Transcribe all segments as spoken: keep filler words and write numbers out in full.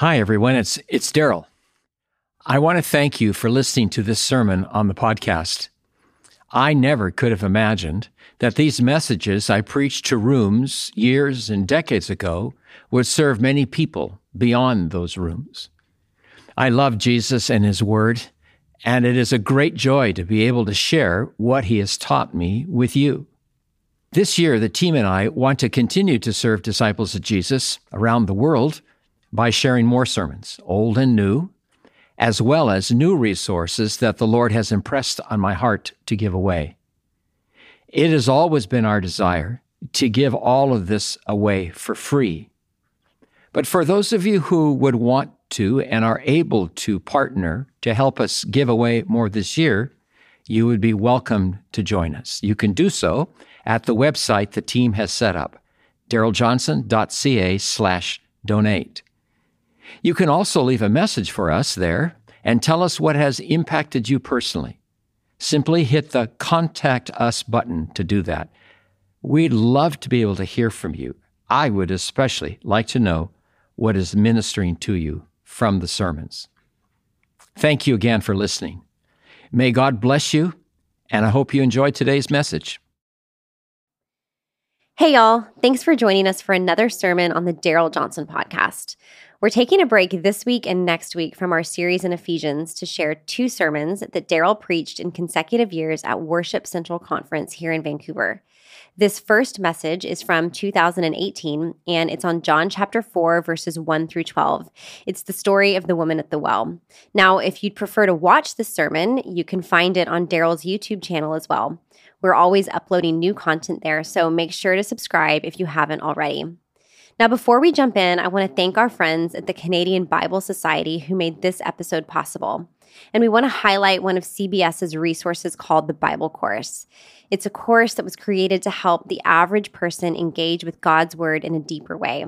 Hi, everyone. It's it's Darrell. I want to thank you for listening to this sermon on the podcast. I never could have imagined that these messages I preached to rooms years and decades ago would serve many people beyond those rooms. I love Jesus and His Word, and it is a great joy to be able to share what He has taught me with you. This year, the team and I want to continue to serve disciples of Jesus around the world by sharing more sermons, old and new, as well as new resources that the Lord has impressed on my heart to give away. It has always been our desire to give all of this away for free. But for those of you who would want to and are able to partner to help us give away more this year, you would be welcome to join us. You can do so at the website the team has set up, darrelljohnson.ca slash donate. You can also leave a message for us there and tell us what has impacted you personally. Simply hit the Contact Us button to do that. We'd love to be able to hear from you. I would especially like to know what is ministering to you from the sermons. Thank you again for listening. May God bless you, and I hope you enjoyed today's message. Hey, y'all. Thanks for joining us for another sermon on the Darrell Johnson podcast. We're taking a break this week and next week from our series in Ephesians to share two sermons that Darrell preached in consecutive years at Worship Central Conference here in Vancouver. This first message is from two thousand eighteen, and it's on John chapter four, verses one through twelve. It's the story of the woman at the well. Now, if you'd prefer to watch this sermon, you can find it on Darrell's YouTube channel as well. We're always uploading new content there, so make sure to subscribe if you haven't already. Now, before we jump in, I want to thank our friends at the Canadian Bible Society who made this episode possible. And we want to highlight one of C B S's resources called The Bible Course. It's a course that was created to help the average person engage with God's Word in a deeper way.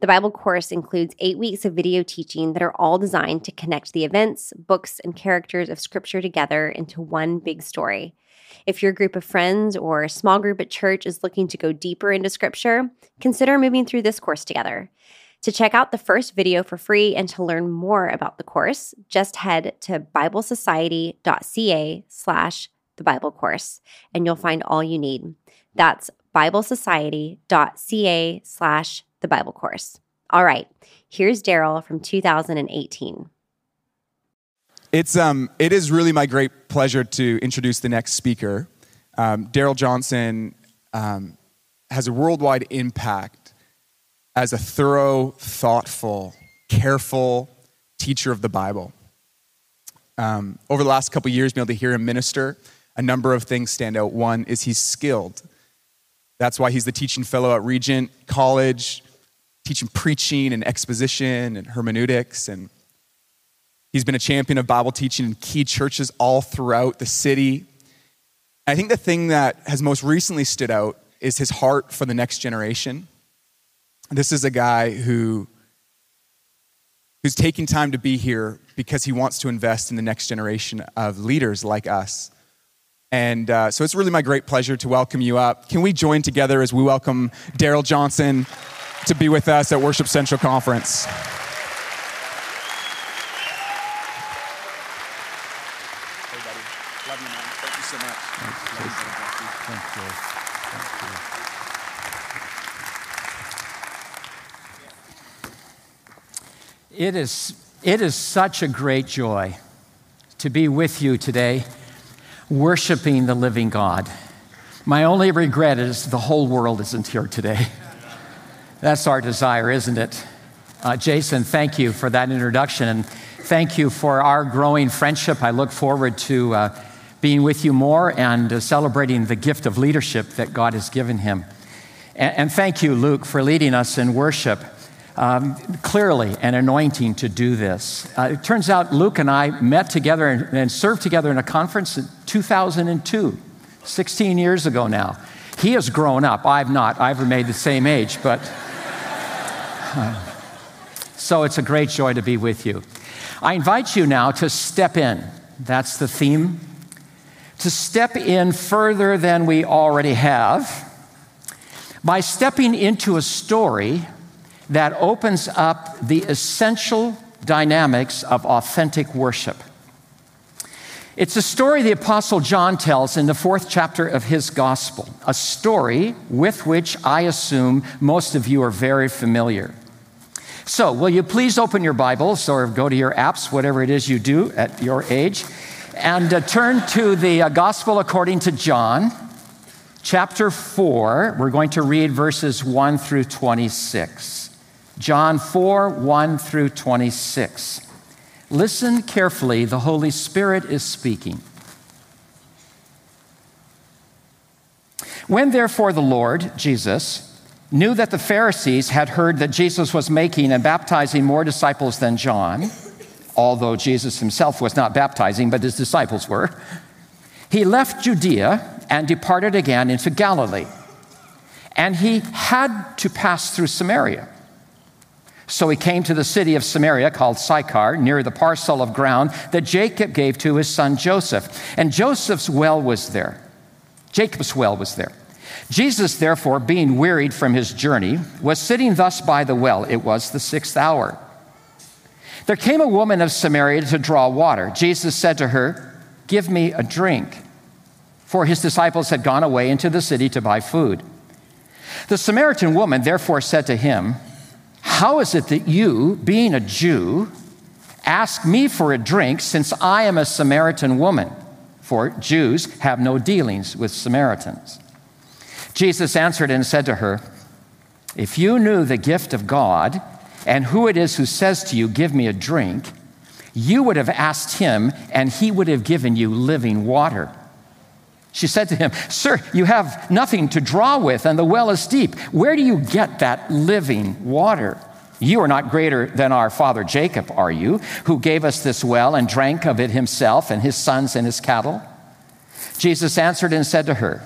The Bible Course includes eight weeks of video teaching that are all designed to connect the events, books, and characters of Scripture together into one big story. If your group of friends or a small group at church is looking to go deeper into Scripture, consider moving through this course together. To check out the first video for free and to learn more about the course, just head to biblesociety.ca slash the Bible Course, and you'll find all you need. That's biblesociety.ca slash the Bible Course. All right, here's Darrell from two thousand eighteen. It's um, it is really my great pleasure to introduce the next speaker. Um, Darrell Johnson um, has a worldwide impact as a thorough, thoughtful, careful teacher of the Bible. Um, over the last couple of years, being able to hear him minister, a number of things stand out. One is he's skilled. That's why he's the teaching fellow at Regent College, teaching preaching and exposition and hermeneutics, and he's been a champion of Bible teaching in key churches all throughout the city. I think the thing that has most recently stood out is his heart for the next generation. This is a guy who, who's taking time to be here because he wants to invest in the next generation of leaders like us. And uh, so it's really my great pleasure to welcome you up. Can we join together as we welcome Darrell Johnson to be with us at Worship Central Conference? It is it is such a great joy to be with you today, worshiping the living God. My only regret is the whole world isn't here today. That's our desire, isn't it? Uh, Jason, thank you for that introduction, and thank you for our growing friendship. I look forward to uh, being with you more and uh, celebrating the gift of leadership that God has given him. And, and thank you, Luke, for leading us in worship. Um, clearly an anointing to do this. Uh, it turns out Luke and I met together and, and served together in a conference in two thousand two, sixteen years ago now. He has grown up. I've not. I've remained the same age, but... Uh, so it's a great joy to be with you. I invite you now to step in. That's the theme. To step in further than we already have by stepping into a story that opens up the essential dynamics of authentic worship. It's a story the Apostle John tells in the fourth chapter of his gospel, a story with which I assume most of you are very familiar. So, will you please open your Bibles or go to your apps, whatever it is you do at your age, and uh, turn to the uh, Gospel according to John, chapter four. We're going to read verses one through twenty-six. John four, one through twenty-six. Listen carefully, the Holy Spirit is speaking. When therefore the Lord, Jesus, knew that the Pharisees had heard that Jesus was making and baptizing more disciples than John, although Jesus himself was not baptizing, but his disciples were, he left Judea and departed again into Galilee. And he had to pass through Samaria. So he came to the city of Samaria called Sychar, near the parcel of ground that Jacob gave to his son Joseph. And Joseph's well was there. Jacob's well was there. Jesus, therefore, being wearied from his journey, was sitting thus by the well. It was the sixth hour. There came a woman of Samaria to draw water. Jesus said to her, "Give me a drink," for his disciples had gone away into the city to buy food. The Samaritan woman therefore said to him, "How is it that you, being a Jew, ask me for a drink, since I am a Samaritan woman?" For Jews have no dealings with Samaritans. Jesus answered and said to her, "If you knew the gift of God and who it is who says to you, 'Give me a drink,' you would have asked him, and he would have given you living water." She said to him, "Sir, you have nothing to draw with, and the well is deep. Where do you get that living water? You are not greater than our father Jacob, are you, who gave us this well and drank of it himself and his sons and his cattle?" Jesus answered and said to her,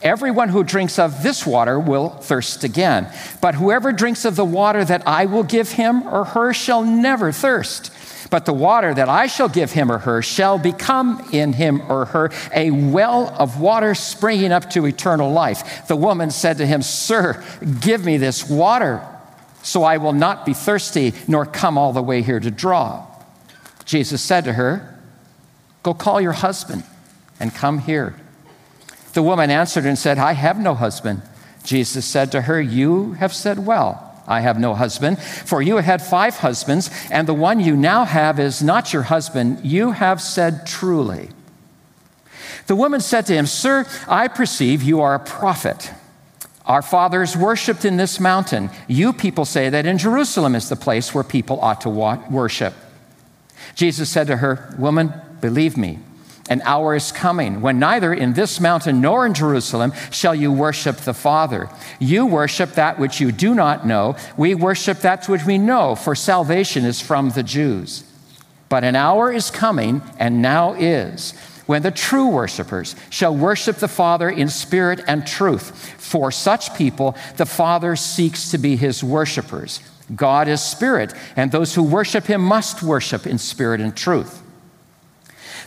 "Everyone who drinks of this water will thirst again, but whoever drinks of the water that I will give him or her shall never thirst. But the water that I shall give him or her shall become in him or her a well of water springing up to eternal life." The woman said to him, "Sir, give me this water, so I will not be thirsty nor come all the way here to draw." Jesus said to her, "Go call your husband and come here." The woman answered and said, "I have no husband." Jesus said to her, "You have said well, 'I have no husband,' for you had five husbands, and the one you now have is not your husband. You have said truly." The woman said to him, "Sir, I perceive you are a prophet. Our fathers worshipped in this mountain. You people say that in Jerusalem is the place where people ought to worship." Jesus said to her, "Woman, believe me, an hour is coming when neither in this mountain nor in Jerusalem shall you worship the Father. You worship that which you do not know. We worship that which we know, for salvation is from the Jews. But an hour is coming, and now is, when the true worshipers shall worship the Father in spirit and truth. For such people, the Father seeks to be his worshipers. God is spirit, and those who worship him must worship in spirit and truth."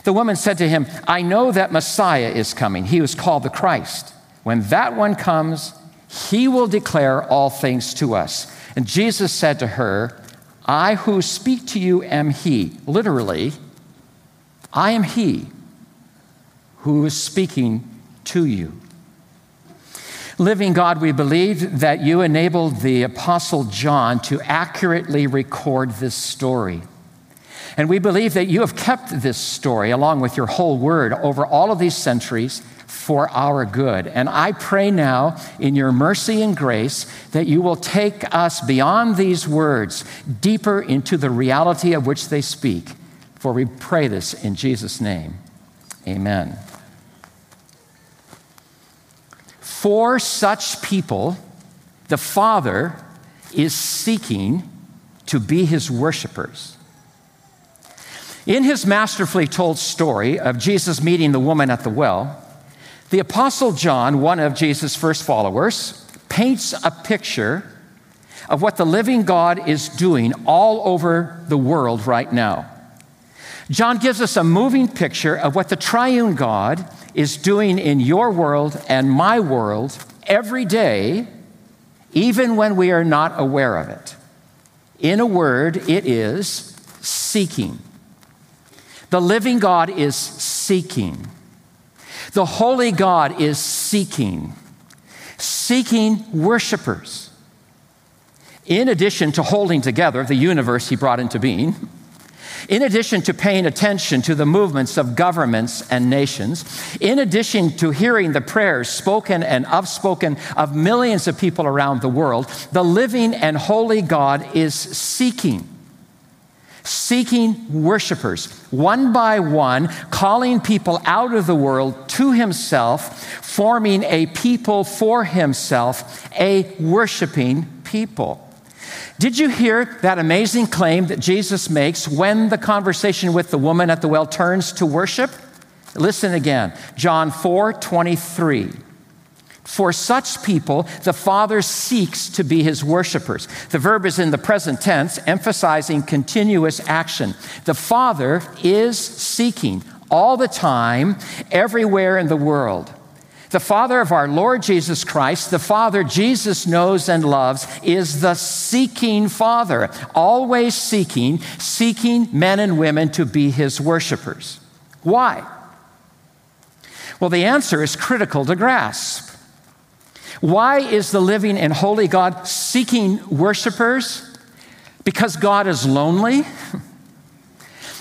The woman said to him, "I know that Messiah is coming." He was called the Christ. "When that one comes, he will declare all things to us." And Jesus said to her, "I who speak to you am he." Literally, I am he who is speaking to you. Living God, we believe that you enabled the Apostle John to accurately record this story. And we believe that you have kept this story, along with your whole word, over all of these centuries for our good. And I pray now, in your mercy and grace, that you will take us beyond these words, deeper into the reality of which they speak. For we pray this in Jesus' name. Amen. For such people, the Father is seeking to be his worshipers. In his masterfully told story of Jesus meeting the woman at the well, the Apostle John, one of Jesus' first followers, paints a picture of what the living God is doing all over the world right now. John gives us a moving picture of what the triune God is doing in your world and my world every day even when we are not aware of it. In a word, it is seeking. The living God is seeking. The holy God is seeking, seeking worshipers. In addition to holding together the universe he brought into being, in addition to paying attention to the movements of governments and nations, in addition to hearing the prayers spoken and upspoken of millions of people around the world, the living and holy God is seeking. Seeking worshipers, one by one, calling people out of the world to himself, forming a people for himself, a worshiping people. Did you hear that amazing claim that Jesus makes when the conversation with the woman at the well turns to worship? Listen again, John four twenty-three. For such people, the Father seeks to be his worshipers. The verb is in the present tense, emphasizing continuous action. The Father is seeking all the time, everywhere in the world. The Father of our Lord Jesus Christ, the Father Jesus knows and loves, is the seeking Father, always seeking, seeking men and women to be his worshipers. Why? Well, the answer is critical to grasp. Why is the living and holy God seeking worshipers? Because God is lonely?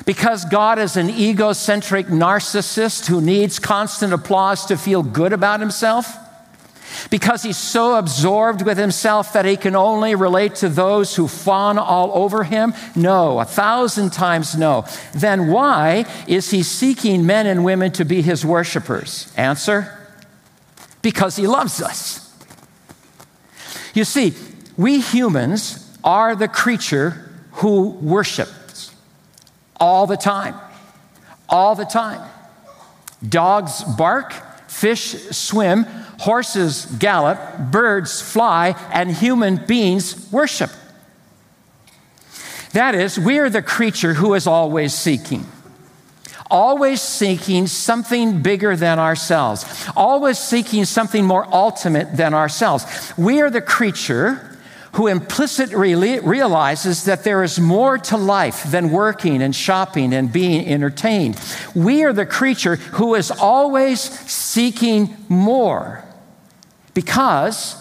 Because God is an egocentric narcissist who needs constant applause to feel good about himself? Because he's so absorbed with himself that he can only relate to those who fawn all over him? No, a thousand times no. Then why is he seeking men and women to be his worshipers? Answer? Because he loves us. You see, we humans are the creature who worships all the time, all the time. Dogs bark, fish swim, horses gallop, birds fly, and human beings worship. That is, we are the creature who is always seeking. Always seeking something bigger than ourselves. Always seeking something more ultimate than ourselves. We are the creature who implicitly realizes that there is more to life than working and shopping and being entertained. We are the creature who is always seeking more because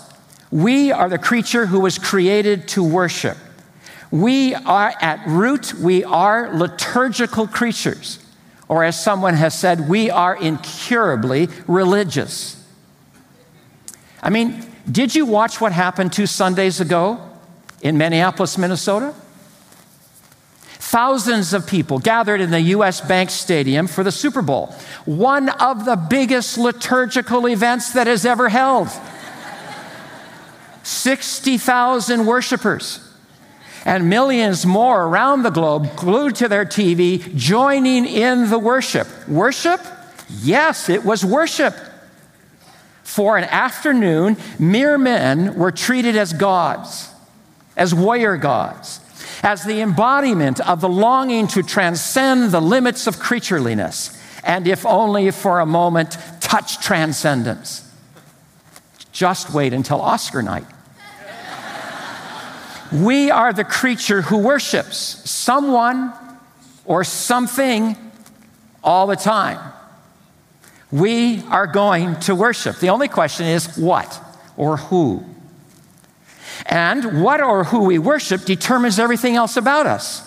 we are the creature who was created to worship. We are, at root, we are liturgical creatures. Or as someone has said, we are incurably religious. I mean, did you watch what happened two Sundays ago in Minneapolis, Minnesota? Thousands of people gathered in the U S Bank Stadium for the Super Bowl, one of the biggest liturgical events that is ever held. sixty thousand worshipers. And millions more around the globe glued to their T V, joining in the worship. Worship? Yes, it was worship. For an afternoon, mere men were treated as gods, as warrior gods, as the embodiment of the longing to transcend the limits of creatureliness, and if only for a moment, touch transcendence. Just wait until Oscar night. We are the creature who worships someone or something all the time. We are going to worship. The only question is what or who? And what or who we worship determines everything else about us.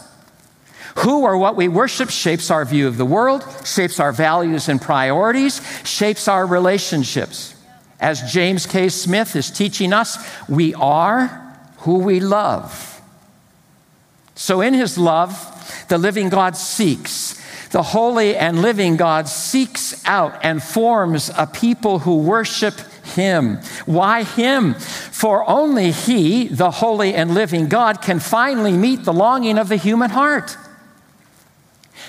Who or what we worship shapes our view of the world, shapes our values and priorities, shapes our relationships. As James K. Smith is teaching us, we are who we love. So in his love, the living God seeks. The holy and living God seeks out and forms a people who worship him. Why him? For only he, the holy and living God, can finally meet the longing of the human heart.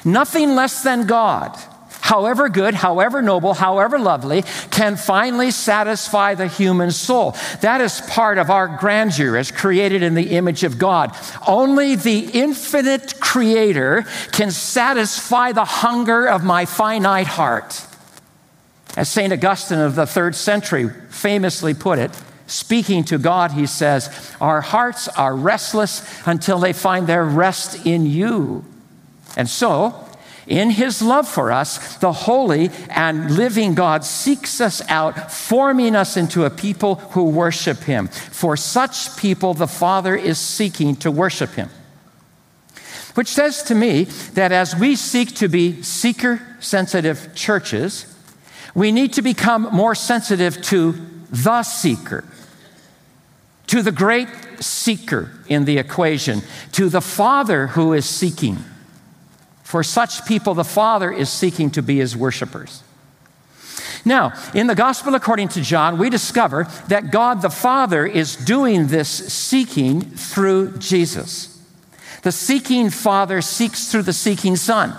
Nothing less than God, however good, however noble, however lovely, can finally satisfy the human soul. That is part of our grandeur as created in the image of God. Only the infinite creator can satisfy the hunger of my finite heart. As Saint Augustine of the third century famously put it, Speaking to God, he says, our hearts are restless until they find their rest in you. And so, in his love for us, the holy and living God seeks us out, forming us into a people who worship him. For such people, the Father is seeking to worship him. Which says to me that as we seek to be seeker-sensitive churches, we need to become more sensitive to the seeker, to the great seeker in the equation, to the Father who is seeking. For such people, the Father is seeking to be his worshipers. Now, in the Gospel according to John, we discover that God the Father is doing this seeking through Jesus. The seeking Father seeks through the seeking Son.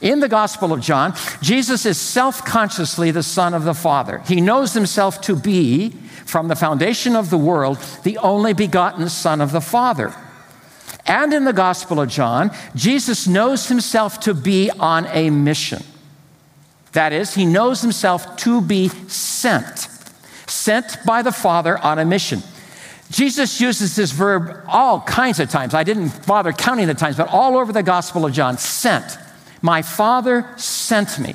In the Gospel of John, Jesus is self-consciously the Son of the Father. He knows himself to be, from the foundation of the world, the only begotten Son of the Father. And in the Gospel of John, Jesus knows himself to be on a mission. That is, he knows himself to be sent, sent by the Father on a mission. Jesus uses this verb all kinds of times. I didn't bother counting the times, but all over the Gospel of John, sent. My Father sent me.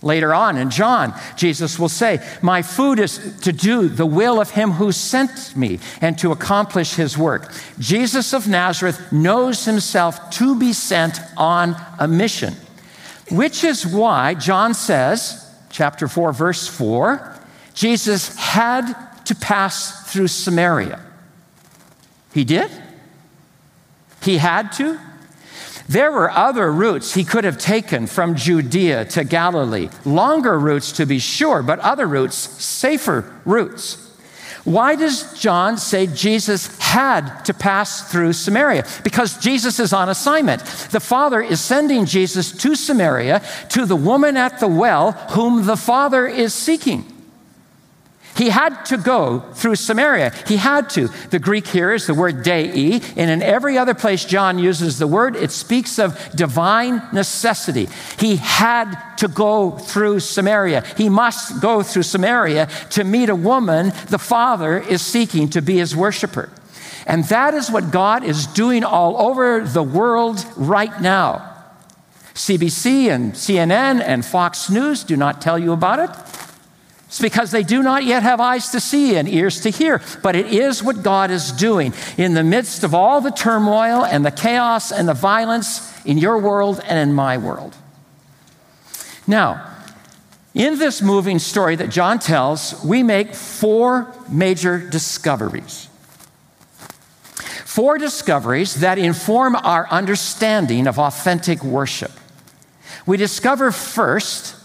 Later on in John, Jesus will say, my food is to do the will of him who sent me and to accomplish his work. Jesus of Nazareth knows himself to be sent on a mission, which is why John says, chapter four, verse four, Jesus had to pass through Samaria. He did. He had to. There were other routes he could have taken from Judea to Galilee, longer routes to be sure, but other routes, safer routes. Why does John say Jesus had to pass through Samaria? Because Jesus is on assignment. The Father is sending Jesus to Samaria, to the woman at the well whom the Father is seeking. He had to go through Samaria. He had to. The Greek here is the word dei, and in every other place John uses the word, it speaks of divine necessity. He had to go through Samaria. He must go through Samaria to meet a woman the Father is seeking to be his worshiper. And that is what God is doing all over the world right now. C B C and C N N and Fox News do not tell you about it. It's because they do not yet have eyes to see and ears to hear, but it is what God is doing. In the midst of all the turmoil and the chaos and the violence in your world and in my world. Now, in this moving story that John tells, we make four major discoveries. Four discoveries that inform our understanding of authentic worship. We discover first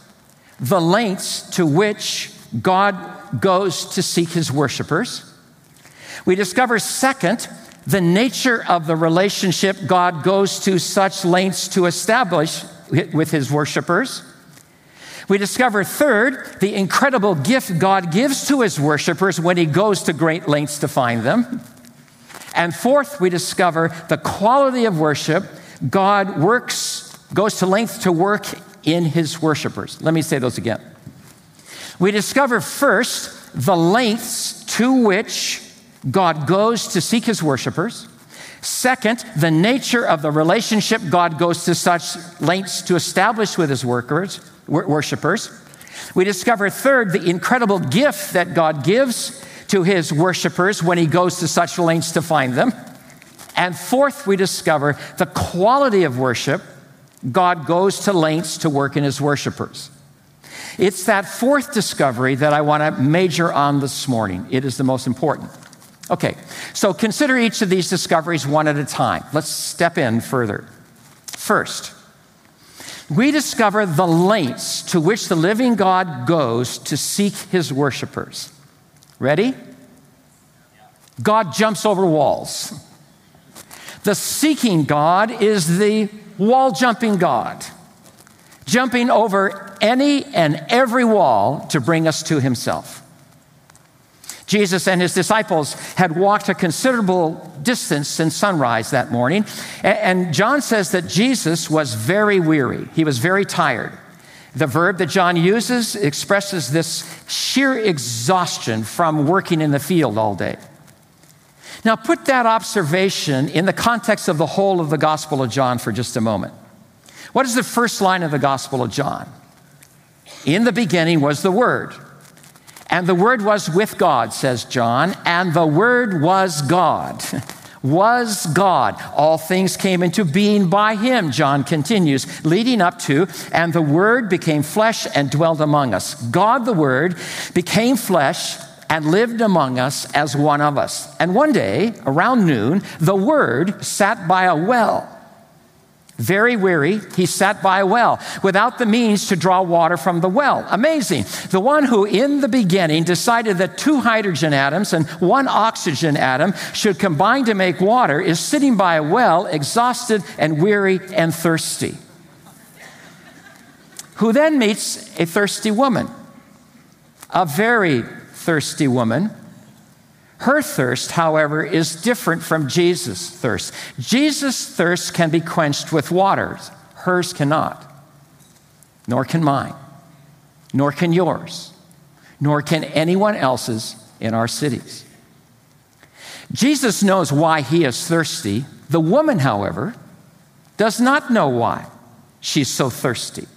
the lengths to which God goes to seek his worshipers. We discover, second, the nature of the relationship God goes to such lengths to establish with his worshipers. We discover, third, the incredible gift God gives to his worshipers when he goes to great lengths to find them. And fourth, we discover the quality of worship God works, goes to length to work in his worshipers. Let me say those again. We discover first the lengths to which God goes to seek his worshipers. Second, the nature of the relationship God goes to such lengths to establish with his workers, worshipers. We discover third, the incredible gift that God gives to his worshipers when he goes to such lengths to find them. And fourth, we discover the quality of worship God goes to lengths to work in his worshipers. It's that fourth discovery that I want to major on this morning. It is the most important. Okay, so consider each of these discoveries one at a time. Let's step in further. First, we discover the lengths to which the living God goes to seek his worshipers. Ready? God jumps over walls. The seeking God is the wall-jumping God, jumping over any and every wall to bring us to himself. Jesus and his disciples had walked a considerable distance since sunrise that morning, and John says that Jesus was very weary. He was very tired. The verb that John uses expresses this sheer exhaustion from working in the field all day. Now, put that observation in the context of the whole of the Gospel of John for just a moment. What is the first line of the Gospel of John? In the beginning was the Word, and the Word was with God, says John, and the Word was God. was God. All things came into being by him, John continues, leading up to, and the Word became flesh and dwelt among us. God, the Word, became flesh and lived among us as one of us. And one day, around noon, the Word sat by a well. Very weary, he sat by a well, without the means to draw water from the well. Amazing. The one who in the beginning decided that two hydrogen atoms and one oxygen atom should combine to make water is sitting by a well, exhausted and weary and thirsty. Who then meets a thirsty woman, a very thirsty woman. Her thirst, however, is different from Jesus' thirst. Jesus' thirst can be quenched with water. Hers cannot, nor can mine, nor can yours, nor can anyone else's in our cities. Jesus knows why he is thirsty. The woman, however, does not know why she's so thirsty.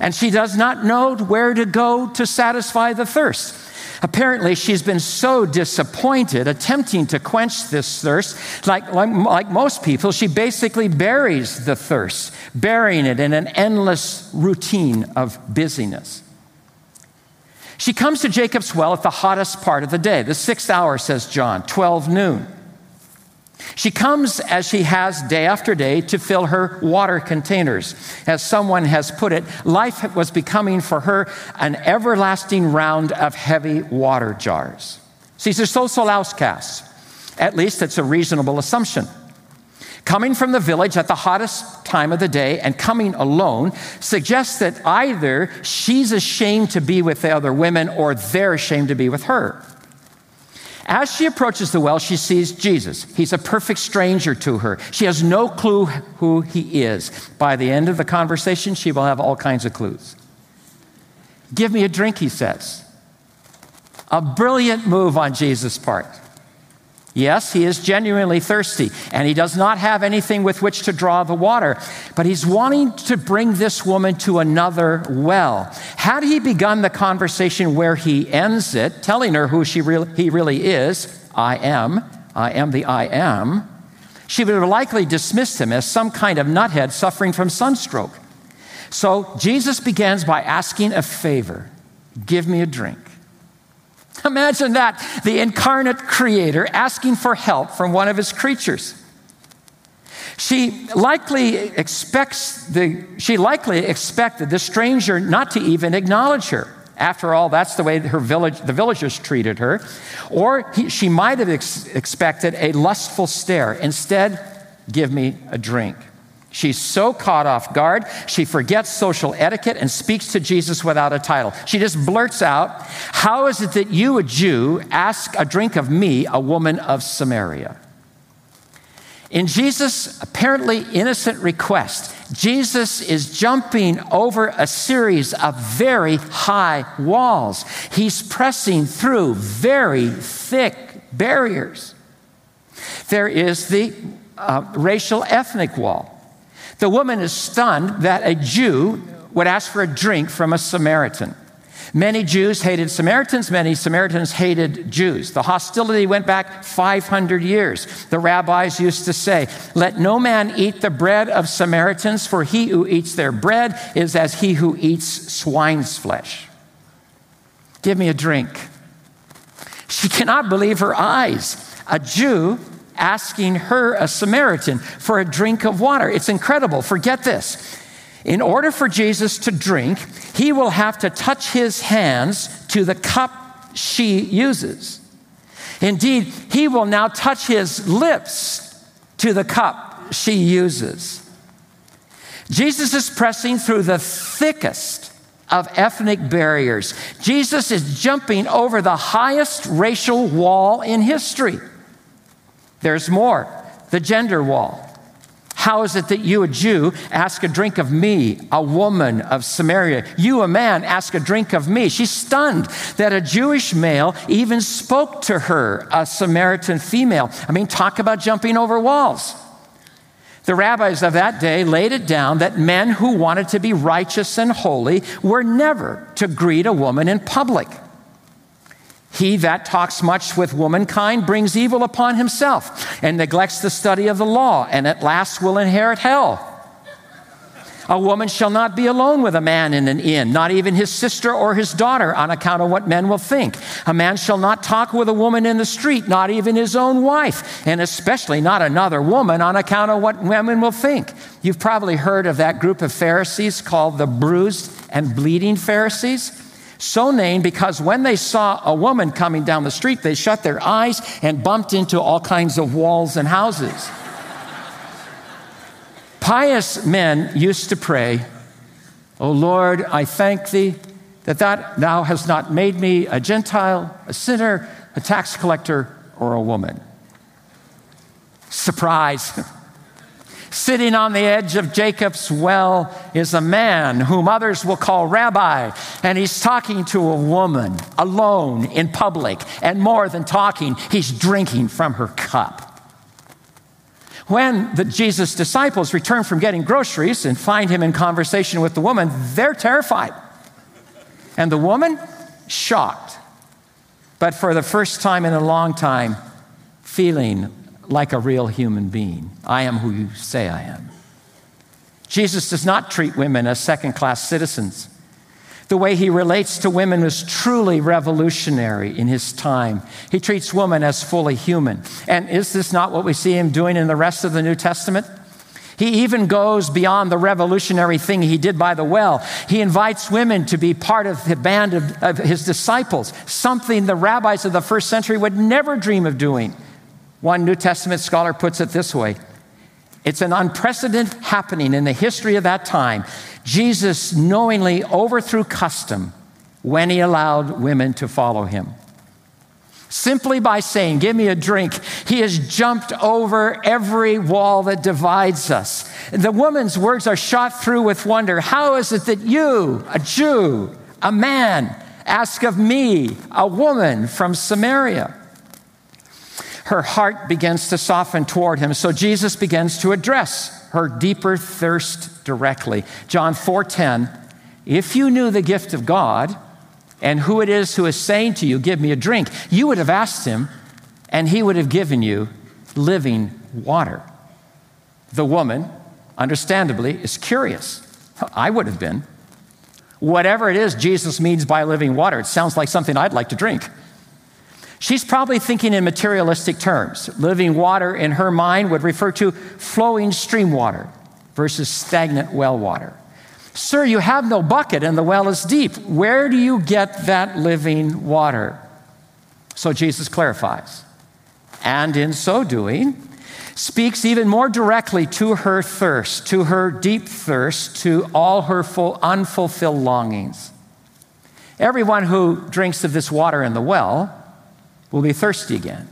And she does not know where to go to satisfy the thirst. Apparently, she's been so disappointed attempting to quench this thirst. Like, like, like most people, she basically buries the thirst, burying it in an endless routine of busyness. She comes to Jacob's well at the hottest part of the day, the sixth hour, says John, twelve noon. She comes as she has day after day to fill her water containers. As someone has put it, life was becoming for her an everlasting round of heavy water jars. See, they're social outcasts. At least it's a reasonable assumption. Coming from the village at the hottest time of the day and coming alone suggests that either she's ashamed to be with the other women or they're ashamed to be with her. As she approaches the well, she sees Jesus. He's a perfect stranger to her. She has no clue who he is. By the end of the conversation, she will have all kinds of clues. Give me a drink, he says. A brilliant move on Jesus' part. Yes, he is genuinely thirsty, and he does not have anything with which to draw the water, but he's wanting to bring this woman to another well. Had he begun the conversation where he ends it, telling her who she re- he really is, I am, I am the I am, she would have likely dismissed him as some kind of nuthead suffering from sunstroke. So Jesus begins by asking a favor, give me a drink. Imagine that, the incarnate creator asking for help from one of his creatures. She likely expects the, she likely expected the stranger not to even acknowledge her. After all, that's the way her village, the villagers treated her. Or he, she might have ex- expected a lustful stare. Instead, give me a drink. She's so caught off guard, she forgets social etiquette and speaks to Jesus without a title. She just blurts out, how is it that you, a Jew, ask a drink of me, a woman of Samaria? In Jesus' apparently innocent request, Jesus is jumping over a series of very high walls. He's pressing through very thick barriers. There is the uh, racial ethnic wall. The woman is stunned that a Jew would ask for a drink from a Samaritan. Many Jews hated Samaritans. Many Samaritans hated Jews. The hostility went back five hundred years. The rabbis used to say, let no man eat the bread of Samaritans, for he who eats their bread is as he who eats swine's flesh. Give me a drink. She cannot believe her eyes. A Jew asking her, a Samaritan, for a drink of water. It's incredible. Forget this. In order for Jesus to drink, he will have to touch his hands to the cup she uses. Indeed, he will now touch his lips to the cup she uses. Jesus is pressing through the thickest of ethnic barriers. Jesus is jumping over the highest racial wall in history. There's more, the gender wall. How is it that you, a Jew, ask a drink of me, a woman of Samaria? You, a man, ask a drink of me. She's stunned that a Jewish male even spoke to her, a Samaritan female. I mean, talk about jumping over walls. The rabbis of that day laid it down that men who wanted to be righteous and holy were never to greet a woman in public. He that talks much with womankind brings evil upon himself and neglects the study of the law, and at last will inherit hell. A woman shall not be alone with a man in an inn, not even his sister or his daughter, on account of what men will think. A man shall not talk with a woman in the street, not even his own wife, and especially not another woman, on account of what women will think. You've probably heard of that group of Pharisees called the bruised and bleeding Pharisees. So named because when they saw a woman coming down the street, they shut their eyes and bumped into all kinds of walls and houses. Pious men used to pray, O Lord, I thank thee that that thou hast not made me a Gentile, a sinner, a tax collector, or a woman. Surprise. Sitting on the edge of Jacob's well is a man whom others will call rabbi, and he's talking to a woman alone in public, and more than talking, he's drinking from her cup. When the Jesus disciples return from getting groceries and find him in conversation with the woman, they're terrified. And the woman, shocked. But for the first time in a long time, feeling like a real human being. I am who you say I am. Jesus does not treat women as second-class citizens. The way he relates to women is truly revolutionary in his time. He treats women as fully human. And is this not what we see him doing in the rest of the New Testament? He even goes beyond the revolutionary thing he did by the well. He invites women to be part of the band of, of his disciples, something the rabbis of the first century would never dream of doing. One New Testament scholar puts it this way. It's an unprecedented happening in the history of that time. Jesus knowingly overthrew custom when he allowed women to follow him. Simply by saying, give me a drink, he has jumped over every wall that divides us. The woman's words are shot through with wonder. How is it that you, a Jew, a man, ask of me, a woman from Samaria? Her heart begins to soften toward him, so Jesus begins to address her deeper thirst directly. John four ten, if you knew the gift of God and who it is who is saying to you, give me a drink, you would have asked him and he would have given you living water. The woman, understandably, is curious. I would have been. Whatever it is Jesus means by living water, it sounds like something I'd like to drink. She's probably thinking in materialistic terms. Living water in her mind would refer to flowing stream water versus stagnant well water. Sir, you have no bucket and the well is deep. Where do you get that living water? So Jesus clarifies, and in so doing, speaks even more directly to her thirst, to her deep thirst, to all her full, unfulfilled longings. Everyone who drinks of this water in the well will be thirsty again.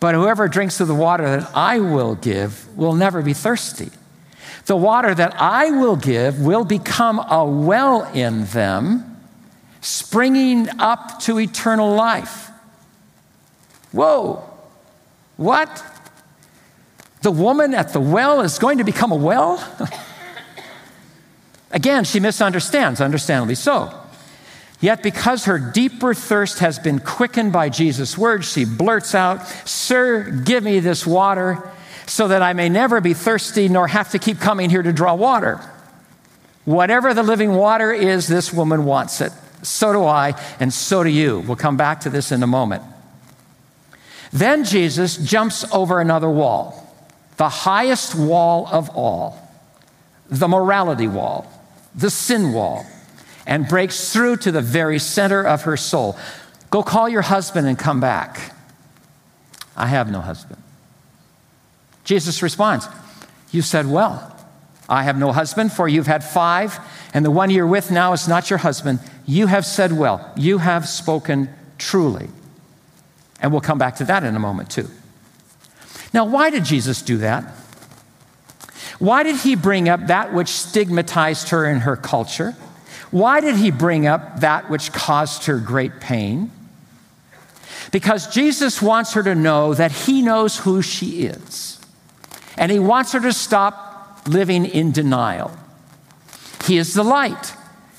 But whoever drinks of the water that I will give will never be thirsty. The water that I will give will become a well in them, springing up to eternal life. Whoa, what? The woman at the well is going to become a well? Again, she misunderstands, understandably so. Yet because her deeper thirst has been quickened by Jesus' words, she blurts out, Sir, give me this water so that I may never be thirsty nor have to keep coming here to draw water. Whatever the living water is, this woman wants it. So do I, and so do you. We'll come back to this in a moment. Then Jesus jumps over another wall, the highest wall of all, the morality wall, the sin wall, and breaks through to the very center of her soul. Go call your husband and come back. I have no husband. Jesus responds, you said well. I have no husband, for you've had five, and the one you're with now is not your husband. You have said well. You have spoken truly. And we'll come back to that in a moment too. Now, why did Jesus do that? Why did he bring up that which stigmatized her in her culture? Why did he bring up that which caused her great pain? Because Jesus wants her to know that he knows who she is, and he wants her to stop living in denial. He is the light,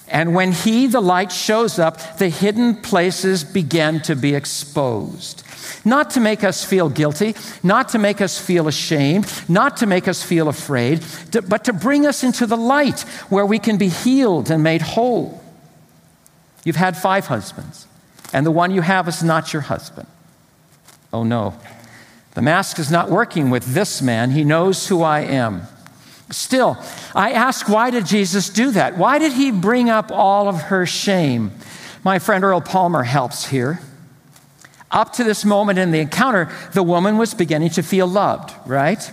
and when he, the light, shows up, the hidden places begin to be exposed. Not to make us feel guilty, not to make us feel ashamed, not to make us feel afraid, but to bring us into the light where we can be healed and made whole. You've had five husbands, and the one you have is not your husband. Oh no, the mask is not working with this man. He knows who I am. Still, I ask, why did Jesus do that? Why did he bring up all of her shame? My friend Earl Palmer helps here. Up to this moment in the encounter, the woman was beginning to feel loved, right?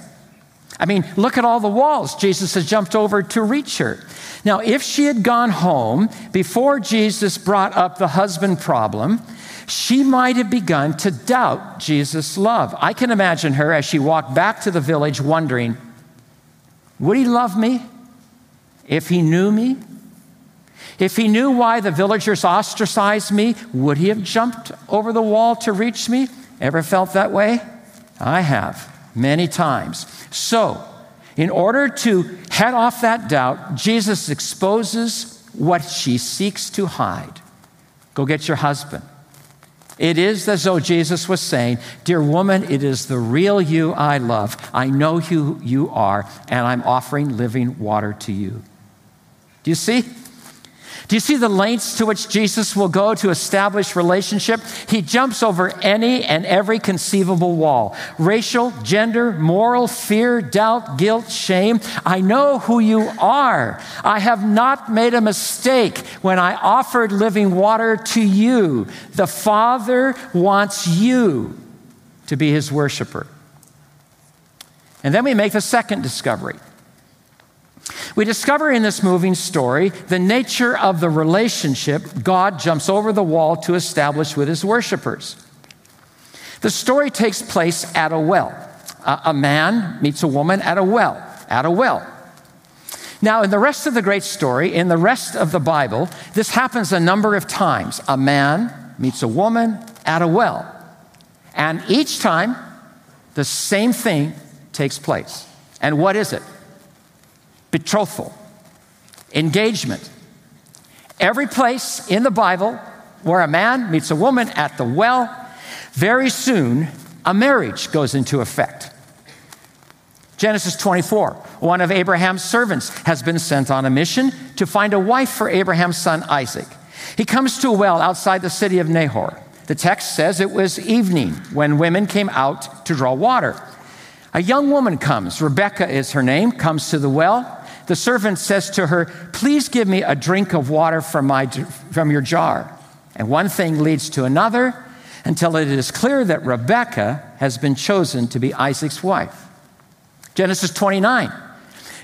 I mean, look at all the walls Jesus has jumped over to reach her. Now, if she had gone home before Jesus brought up the husband problem, she might have begun to doubt Jesus' love. I can imagine her as she walked back to the village wondering, would he love me if he knew me? If he knew why the villagers ostracized me, would he have jumped over the wall to reach me? Ever felt that way? I have, many times. So, in order to head off that doubt, Jesus exposes what she seeks to hide. Go get your husband. It is as though Jesus was saying, dear woman, it is the real you I love. I know who you are, and I'm offering living water to you. Do you see? Do you see the lengths to which Jesus will go to establish relationship? He jumps over any and every conceivable wall. Racial, gender, moral, fear, doubt, guilt, shame. I know who you are. I have not made a mistake when I offered living water to you. The Father wants you to be his worshiper. And then we make the second discovery. We discover in this moving story the nature of the relationship God jumps over the wall to establish with his worshipers. The story takes place at a well. A, a man meets a woman at a well, at a well. Now, in the rest of the great story, in the rest of the Bible, this happens a number of times. A man meets a woman at a well. And each time, the same thing takes place. And what is it? Betrothal, engagement. Every place in the Bible where a man meets a woman at the well, very soon a marriage goes into effect. Genesis twenty-four, one of Abraham's servants has been sent on a mission to find a wife for Abraham's son Isaac. He comes to a well outside the city of Nahor. The text says it was evening when women came out to draw water. A young woman comes, Rebecca is her name, comes to the well. The servant says to her, please give me a drink of water from, my, from your jar. And one thing leads to another until it is clear that Rebecca has been chosen to be Isaac's wife. Genesis twenty-nine,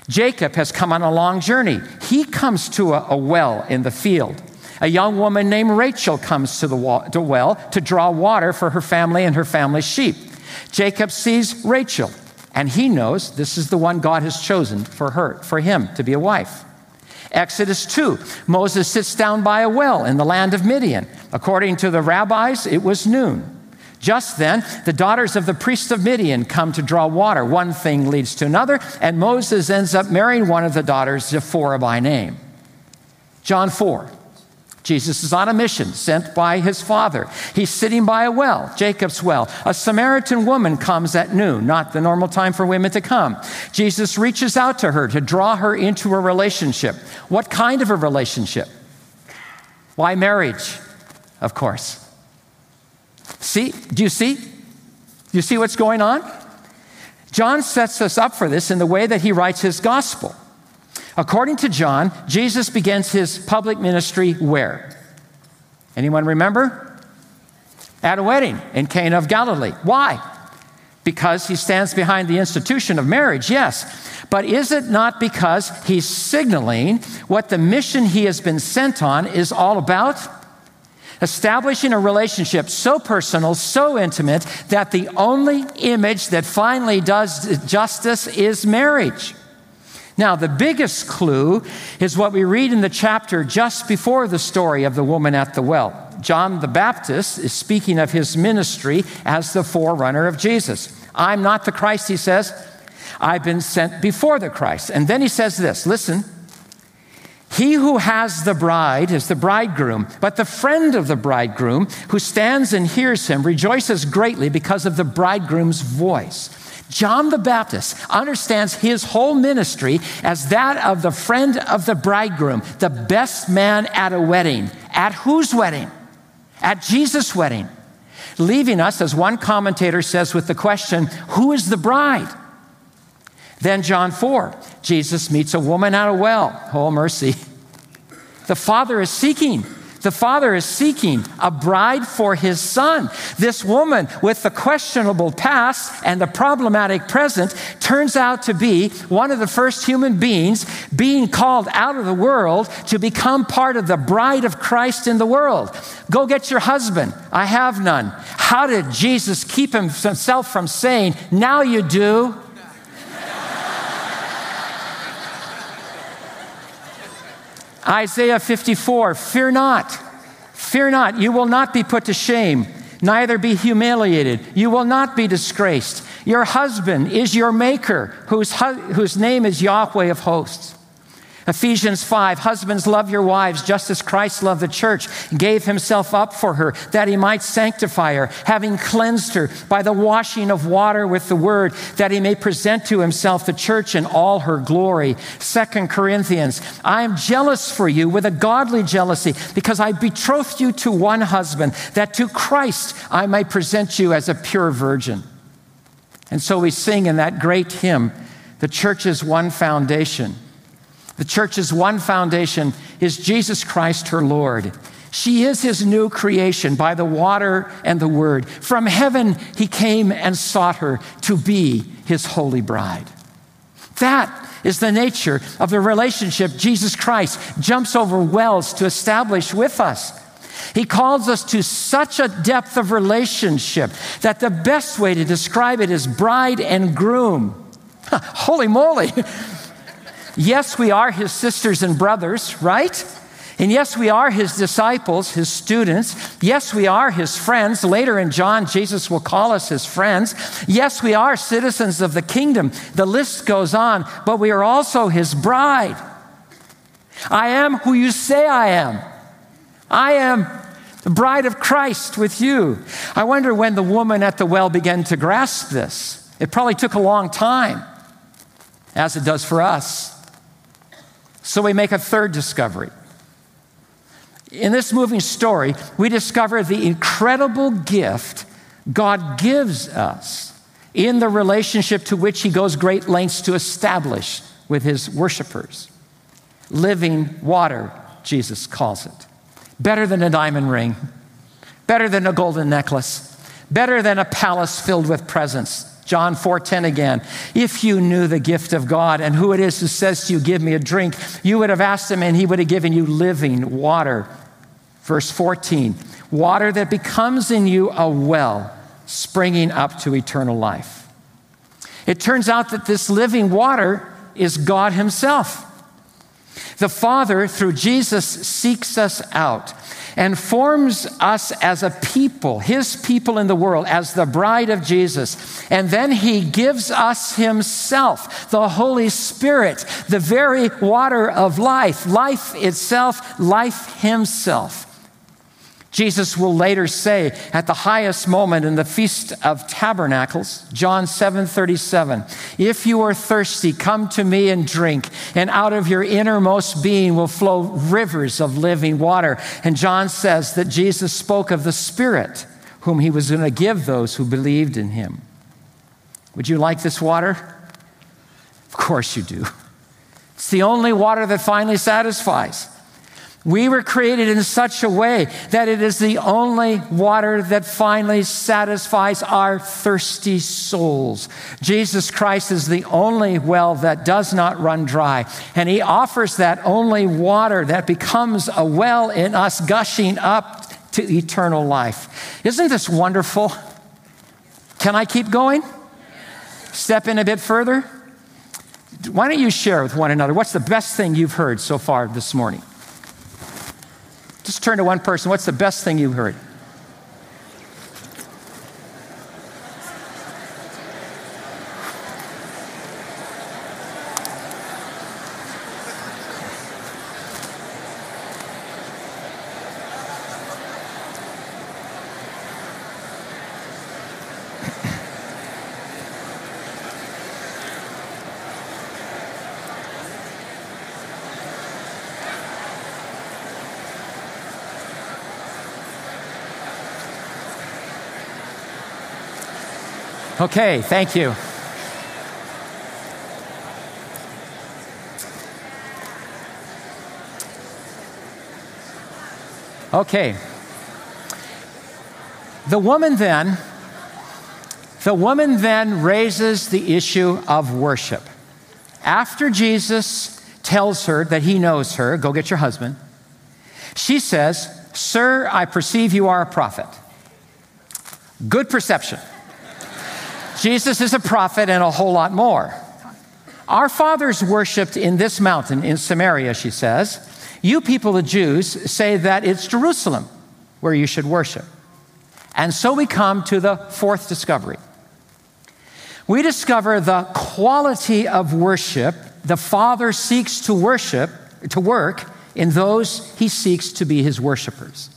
Jacob has come on a long journey. He comes to a, a well in the field. A young woman named Rachel comes to the well to draw water for her family and her family's sheep. Jacob sees Rachel, and he knows this is the one God has chosen for her, for him to be a wife. Exodus two, Moses sits down by a well in the land of Midian. According to the rabbis, it was noon. Just then, the daughters of the priests of Midian come to draw water. One thing leads to another, and Moses ends up marrying one of the daughters, Zipporah by name. John four. Jesus is on a mission sent by his father. He's sitting by a well, Jacob's well. A Samaritan woman comes at noon, not the normal time for women to come. Jesus reaches out to her to draw her into a relationship. What kind of a relationship? Why marriage, of course. See, do you see? Do you see what's going on? John sets us up for this in the way that he writes his gospel. According to John, Jesus begins his public ministry where? Anyone remember? At a wedding in Cana of Galilee. Why? Because he stands behind the institution of marriage, yes. But is it not because he's signaling what the mission he has been sent on is all about? Establishing a relationship so personal, so intimate, that the only image that finally does justice is marriage. Now, the biggest clue is what we read in the chapter just before the story of the woman at the well. John the Baptist is speaking of his ministry as the forerunner of Jesus. I'm not the Christ, he says. I've been sent before the Christ. And then he says this, listen. He who has the bride is the bridegroom, but the friend of the bridegroom who stands and hears him rejoices greatly because of the bridegroom's voice. John the Baptist understands his whole ministry as that of the friend of the bridegroom, the best man at a wedding. At whose wedding? At Jesus' wedding. Leaving us, as one commentator says, with the question, who is the bride? Then John four, Jesus meets a woman at a well. Oh, mercy. The Father is seeking. The Father is seeking a bride for his Son. This woman with the questionable past and the problematic present turns out to be one of the first human beings being called out of the world to become part of the bride of Christ in the world. Go get your husband. I have none. How did Jesus keep himself from saying, now you do? Isaiah fifty-four, fear not, fear not, you will not be put to shame, neither be humiliated, you will not be disgraced. Your husband is your maker, whose, whose name is Yahweh of hosts. Ephesians five, husbands, love your wives just as Christ loved the church, gave himself up for her, that he might sanctify her, having cleansed her by the washing of water with the word, that he may present to himself the church in all her glory. Second Corinthians, I am jealous for you with a godly jealousy, because I betrothed you to one husband, that to Christ I may present you as a pure virgin. And so we sing in that great hymn, the church is one foundation. The church's one foundation is Jesus Christ, her Lord. She is his new creation by the water and the word. From heaven, he came and sought her to be his holy bride. That is the nature of the relationship Jesus Christ jumps over wells to establish with us. He calls us to such a depth of relationship that the best way to describe it is bride and groom. Holy moly! Yes, we are his sisters and brothers, right? And yes, we are his disciples, his students. Yes, we are his friends. Later in John, Jesus will call us his friends. Yes, we are citizens of the kingdom. The list goes on, but we are also his bride. I am who you say I am. I am the bride of Christ with you. I wonder when the woman at the well began to grasp this. It probably took a long time, as it does for us. So we make a third discovery. In this moving story, we discover the incredible gift God gives us in the relationship to which he goes great lengths to establish with his worshipers. Living water, Jesus calls it. Better than a diamond ring. Better than a golden necklace. Better than a palace filled with presents. John four ten again, if you knew the gift of God and who it is who says to you, give me a drink, you would have asked him and he would have given you living water. Verse fourteen, water that becomes in you a well springing up to eternal life. It turns out that this living water is God himself. The Father, through Jesus, seeks us out and forms us as a people, his people in the world, as the bride of Jesus. And then he gives us himself, the Holy Spirit, the very water of life, life itself, life himself. Jesus will later say at the highest moment in the Feast of Tabernacles, John seven thirty-seven, if you are thirsty, come to me and drink, and out of your innermost being will flow rivers of living water. And John says that Jesus spoke of the Spirit, whom he was going to give those who believed in him. Would you like this water? Of course you do. It's the only water that finally satisfies. We were created in such a way that it is the only water that finally satisfies our thirsty souls. Jesus Christ is the only well that does not run dry. And he offers that only water that becomes a well in us, gushing up to eternal life. Isn't this wonderful? Can I keep going? Step in a bit further. Why don't you share with one another, what's the best thing you've heard so far this morning? Just turn to one person. What's the best thing you've heard? Okay, thank you. Okay. The woman then, the woman then raises the issue of worship. After Jesus tells her that he knows her, go get your husband, she says, "Sir, I perceive you are a prophet." Good perception. Jesus is a prophet and a whole lot more. "Our fathers worshiped in this mountain," in Samaria, she says. "You people, the Jews, say that it's Jerusalem where you should worship." And so we come to the fourth discovery. We discover the quality of worship the Father seeks to worship, to work in those he seeks to be his worshipers.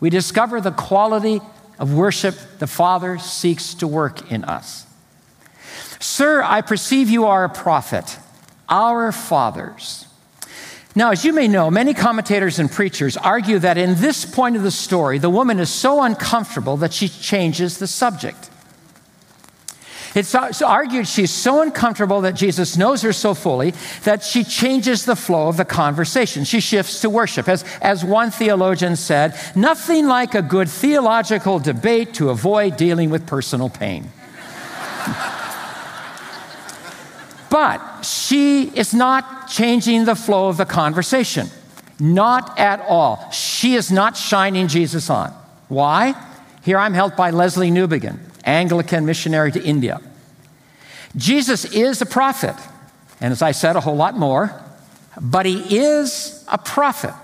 We discover the quality of worship the Father seeks to work in us. "Sir, I perceive you are a prophet, our fathers." Now, as you may know, many commentators and preachers argue that in this point of the story, the woman is so uncomfortable that she changes the subject. It's argued she's so uncomfortable that Jesus knows her so fully that she changes the flow of the conversation. She shifts to worship. As, as one theologian said, "Nothing like a good theological debate to avoid dealing with personal pain." But she is not changing the flow of the conversation. Not at all. She is not shining Jesus on. Why? Here I'm helped by Leslie Newbigin, Anglican missionary to India. Jesus is a prophet, and as I said, a whole lot more, but he is a prophet,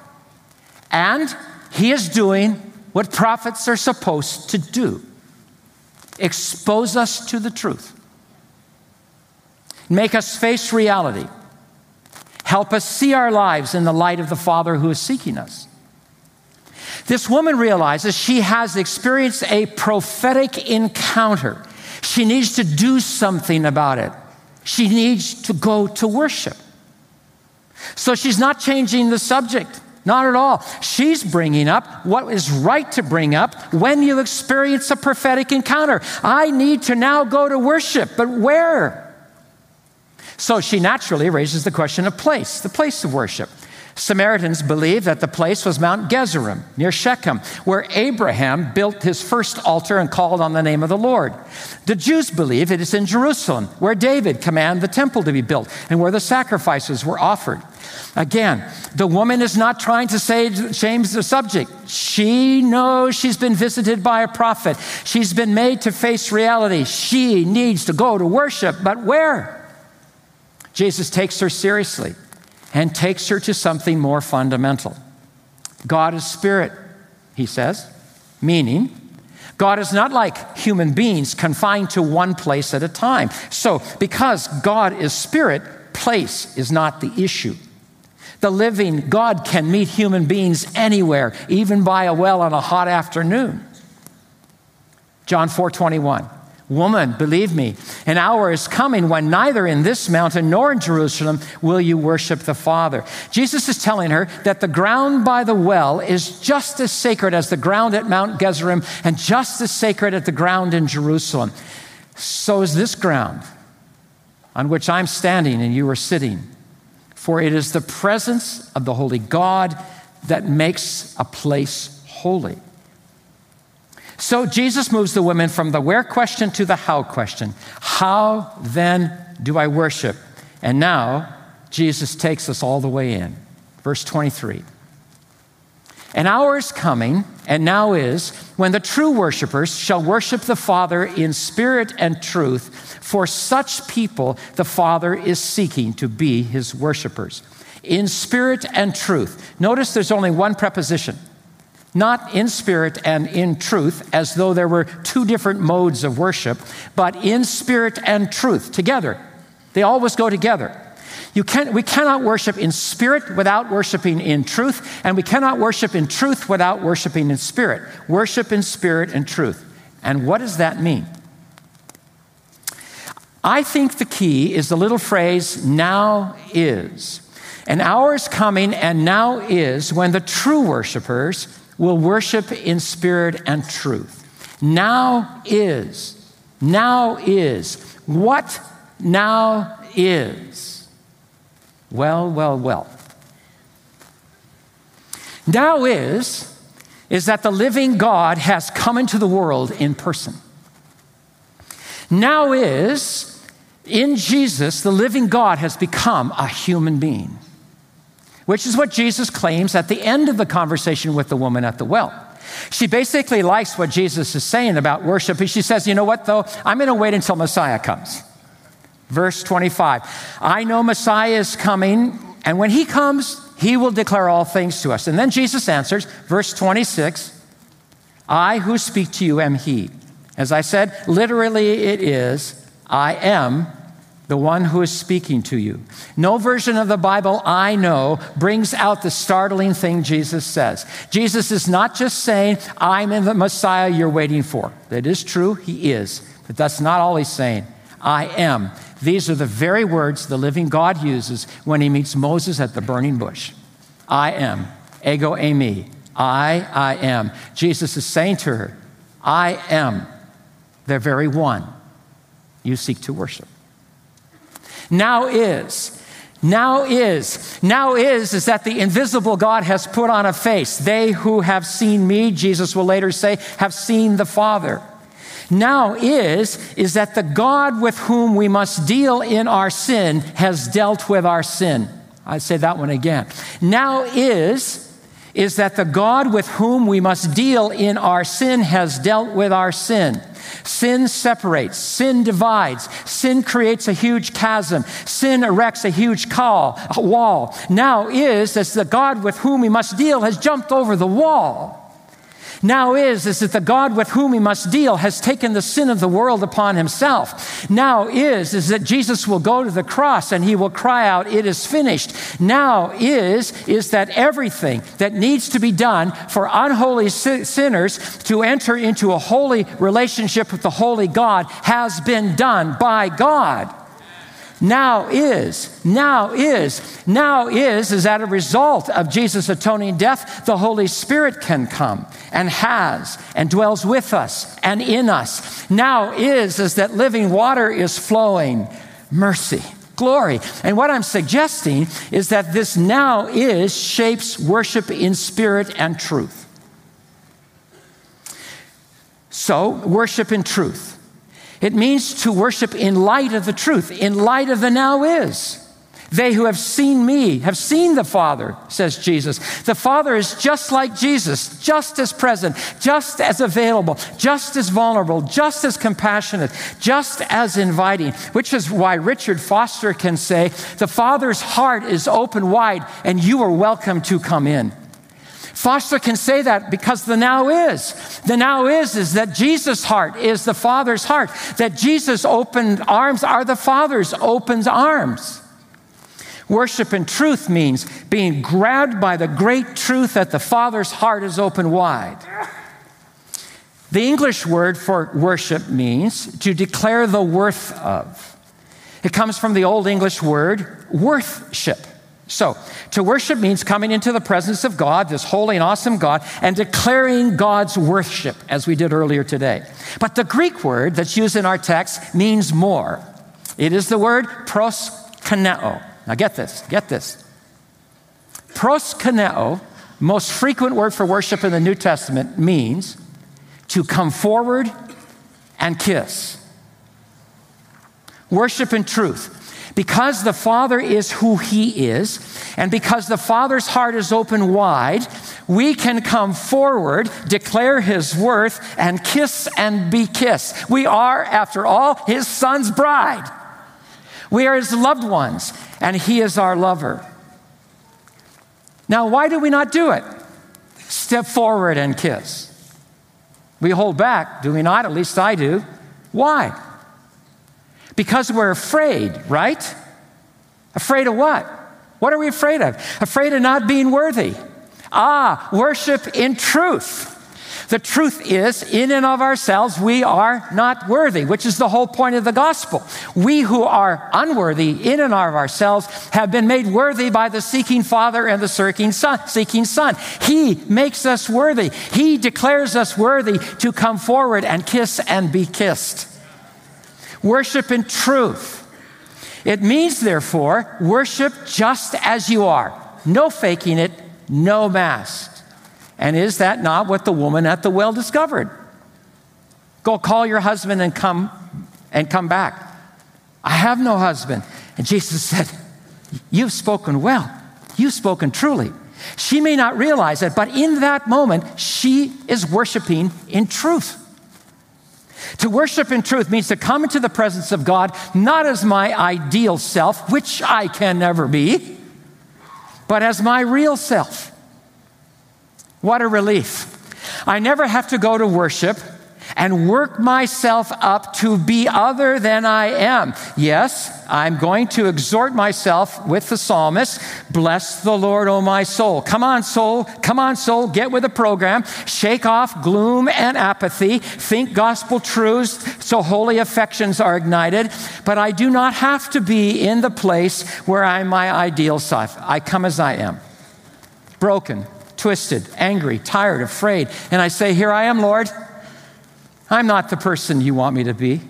and he is doing what prophets are supposed to do: expose us to the truth, make us face reality, help us see our lives in the light of the Father who is seeking us. This woman realizes she has experienced a prophetic encounter. She needs to do something about it. She needs to go to worship. So she's not changing the subject, not at all. She's bringing up what is right to bring up when you experience a prophetic encounter. I need to now go to worship, but where? So she naturally raises the question of place, the place of worship. Samaritans believe that the place was Mount Gerizim, near Shechem, where Abraham built his first altar and called on the name of the Lord. The Jews believe it is in Jerusalem, where David commanded the temple to be built and where the sacrifices were offered. Again, the woman is not trying to change the subject. She knows she's been visited by a prophet. She's been made to face reality. She needs to go to worship, but where? Jesus takes her seriously and takes her to something more fundamental. God is spirit, he says, meaning God is not like human beings confined to one place at a time. So because God is spirit, place is not the issue. The living God can meet human beings anywhere, even by a well on a hot afternoon. John four twenty-one. "Woman, believe me, an hour is coming when neither in this mountain nor in Jerusalem will you worship the Father." Jesus is telling her that the ground by the well is just as sacred as the ground at Mount Gerizim and just as sacred as the ground in Jerusalem. So is this ground on which I'm standing and you are sitting. For it is the presence of the Holy God that makes a place holy. So Jesus moves the women from the where question to the how question. How then do I worship? And now Jesus takes us all the way in. Verse twenty-three. An hour is coming, and now is, when the true worshipers shall worship the Father in spirit and truth, for such people the Father is seeking to be his worshipers. In spirit and truth. Notice there's only one preposition. Not in spirit and in truth, as though there were two different modes of worship, but in spirit and truth, together. They always go together. You can't, we cannot worship in spirit without worshiping in truth, and we cannot worship in truth without worshiping in spirit. Worship in spirit and truth. And what does that mean? I think the key is the little phrase, now is. An hour is coming, and now is, when the true worshipers will worship in spirit and truth. Now is. Now is. What now is? Well, well, well. Now is, is that the living God has come into the world in person. Now is, in Jesus, the living God has become a human being, which is what Jesus claims at the end of the conversation with the woman at the well. She basically likes what Jesus is saying about worship. She says, you know what, though? I'm going to wait until Messiah comes. Verse twenty-five, I know Messiah is coming, and when he comes, he will declare all things to us. And then Jesus answers, verse twenty-six, I who speak to you am he. As I said, literally it is, I am the one who is speaking to you. No version of the Bible I know brings out the startling thing Jesus says. Jesus is not just saying, I'm in the Messiah you're waiting for. That is true, he is. But that's not all he's saying. I am. These are the very words the living God uses when he meets Moses at the burning bush. I am. Ego eimi. I, I am. Jesus is saying to her, I am the very one you seek to worship. Now is. Now is. Now is is that the invisible God has put on a face. They who have seen me, Jesus will later say, have seen the Father. Now is, is that the God with whom we must deal in our sin has dealt with our sin. I say that one again. Now is, is that the God with whom we must deal in our sin has dealt with our sin. Sin separates. Sin divides. Sin creates a huge chasm. Sin erects a huge call, a wall. Now is, as the God with whom we must deal has jumped over the wall. Now is, is that the God with whom we must deal has taken the sin of the world upon himself. Now is, is that Jesus will go to the cross and he will cry out, it is finished. Now is, is that everything that needs to be done for unholy sinners to enter into a holy relationship with the holy God has been done by God. Now is, now is, now is, is that a result of Jesus' atoning death, the Holy Spirit can come and has and dwells with us and in us. Now is, is that living water is flowing, mercy, glory. And what I'm suggesting is that this now is shapes worship in spirit and truth. So, worship in truth. It means to worship in light of the truth, in light of the now is. They who have seen me have seen the Father, says Jesus. The Father is just like Jesus, just as present, just as available, just as vulnerable, just as compassionate, just as inviting, which is why Richard Foster can say, the Father's heart is open wide and you are welcome to come in. Foster can say that because the now is. The now is is that Jesus' heart is the Father's heart, that Jesus' opened arms are the Father's open arms. Worship in truth means being grabbed by the great truth that the Father's heart is open wide. The English word for worship means to declare the worth of. It comes from the Old English word, worthship. So, to worship means coming into the presence of God, this holy and awesome God, and declaring God's worship, as we did earlier today. But the Greek word that's used in our text means more. It is the word proskuneo. Now get this, get this. Proskuneo, most frequent word for worship in the New Testament, means to come forward and kiss. Worship in truth. Because the Father is who he is, and because the Father's heart is open wide, we can come forward, declare his worth, and kiss and be kissed. We are, after all, his son's bride. We are his loved ones, and he is our lover. Now, why do we not do it? Step forward and kiss. We hold back, do we not? At least I do. Why? Because we're afraid, right? Afraid of what? What are we afraid of? Afraid of not being worthy. Ah, worship in truth. The truth is, in and of ourselves, we are not worthy, which is the whole point of the gospel. We who are unworthy in and of ourselves have been made worthy by the seeking Father and the seeking Son. Seeking Son. He makes us worthy. He declares us worthy to come forward and kiss and be kissed. Worship in truth. It means, therefore, worship just as you are. No faking it, no mask. And is that not what the woman at the well discovered? Go call your husband and come and come back. I have no husband. And Jesus said, you've spoken well. You've spoken truly. She may not realize it, but in that moment, she is worshiping in truth. To worship in truth means to come into the presence of God, not as my ideal self, which I can never be, but as my real self. What a relief. I never have to go to worship and work myself up to be other than I am. Yes, I'm going to exhort myself with the psalmist, bless the Lord, O my soul. Come on, soul. Come on, soul. Get with the program. Shake off gloom and apathy. Think gospel truths so holy affections are ignited. But I do not have to be in the place where I'm my ideal self. I come as I am, broken, twisted, angry, tired, afraid. And I say, here I am, Lord. I'm not the person you want me to be.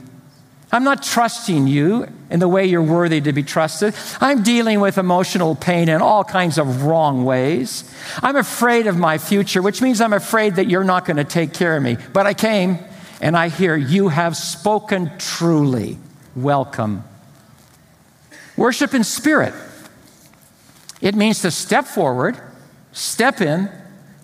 I'm not trusting you in the way you're worthy to be trusted. I'm dealing with emotional pain in all kinds of wrong ways. I'm afraid of my future, which means I'm afraid that you're not going to take care of me. But I came and I hear you have spoken truly. Welcome. Worship in spirit. It means to step forward, step in,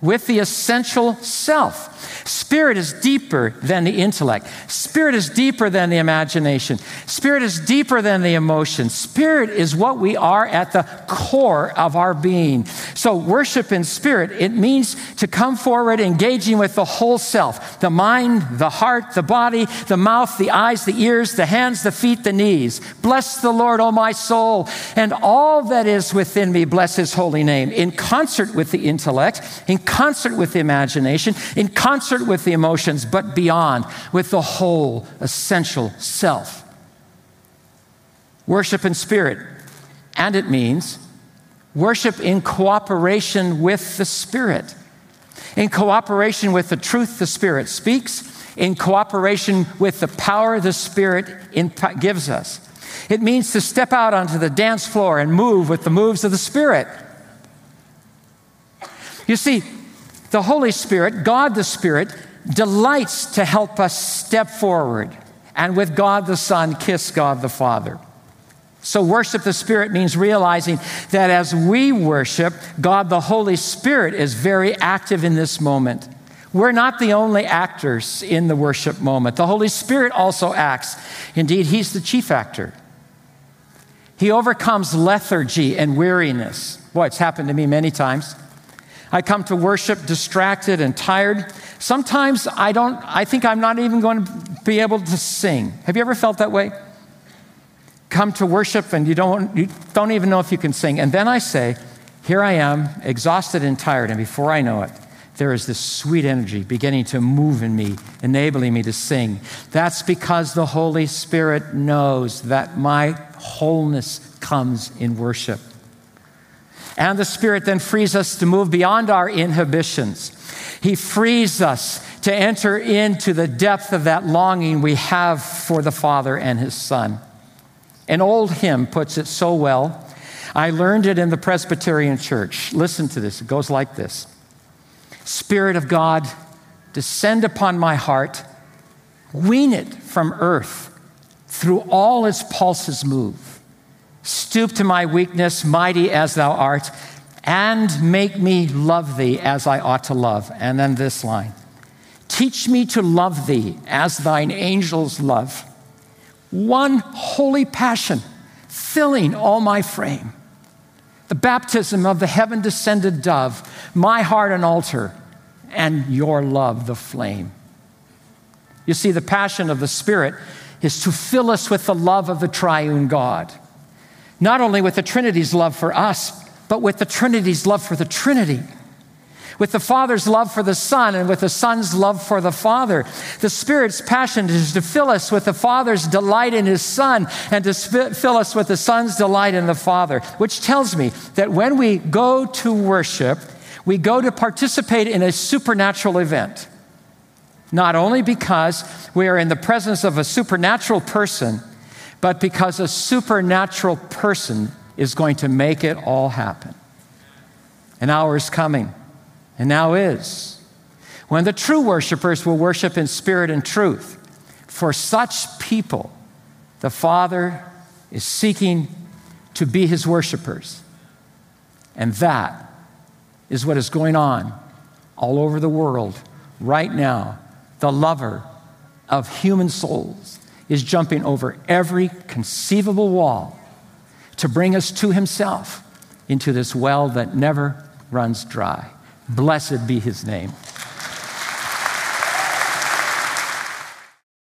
with the essential self. Spirit is deeper than the intellect. Spirit is deeper than the imagination. Spirit is deeper than the emotion. Spirit is what we are at the core of our being. So worship in spirit, it means to come forward engaging with the whole self, the mind, the heart, the body, the mouth, the eyes, the ears, the hands, the feet, the knees. Bless the Lord, O my soul, and all that is within me, bless his holy name. In concert with the intellect, in concert with the imagination, in concert with the emotions, but beyond, with the whole essential self. Worship in spirit, and it means worship in cooperation with the Spirit. In cooperation with the truth the Spirit speaks, in cooperation with the power the Spirit gives us. It means to step out onto the dance floor and move with the moves of the Spirit. You see, the Holy Spirit, God the Spirit, delights to help us step forward and with God the Son, kiss God the Father. So worship the Spirit means realizing that as we worship, God the Holy Spirit is very active in this moment. We're not the only actors in the worship moment. The Holy Spirit also acts. Indeed, he's the chief actor. He overcomes lethargy and weariness. Boy, it's happened to me many times. I come to worship distracted and tired. Sometimes I don't, I think I'm not even going to be able to sing. Have you ever felt that way? Come to worship and you don't, you don't even know if you can sing. And then I say, here I am, exhausted and tired. And before I know it, there is this sweet energy beginning to move in me, enabling me to sing. That's because the Holy Spirit knows that my wholeness comes in worship. And the Spirit then frees us to move beyond our inhibitions. He frees us to enter into the depth of that longing we have for the Father and his Son. An old hymn puts it so well. I learned it in the Presbyterian Church. Listen to this. It goes like this. Spirit of God, descend upon my heart. Wean it from earth. Through all its pulses move. Stoop to my weakness, mighty as thou art, and make me love thee as I ought to love. And then this line, teach me to love thee as thine angels love. One holy passion, filling all my frame. The baptism of the heaven-descended dove, my heart an altar, and your love the flame. You see, the passion of the Spirit is to fill us with the love of the triune God. Not only with the Trinity's love for us, but with the Trinity's love for the Trinity. With the Father's love for the Son and with the Son's love for the Father. The Spirit's passion is to fill us with the Father's delight in His Son and to fill us with the Son's delight in the Father, which tells me that when we go to worship, we go to participate in a supernatural event. Not only because we are in the presence of a supernatural person, but because a supernatural person is going to make it all happen. An hour is coming. And now is, when the true worshipers will worship in spirit and truth. For such people, the Father is seeking to be His worshipers. And that is what is going on all over the world right now. The lover of human souls is jumping over every conceivable wall to bring us to Himself into this well that never runs dry. Blessed be His name.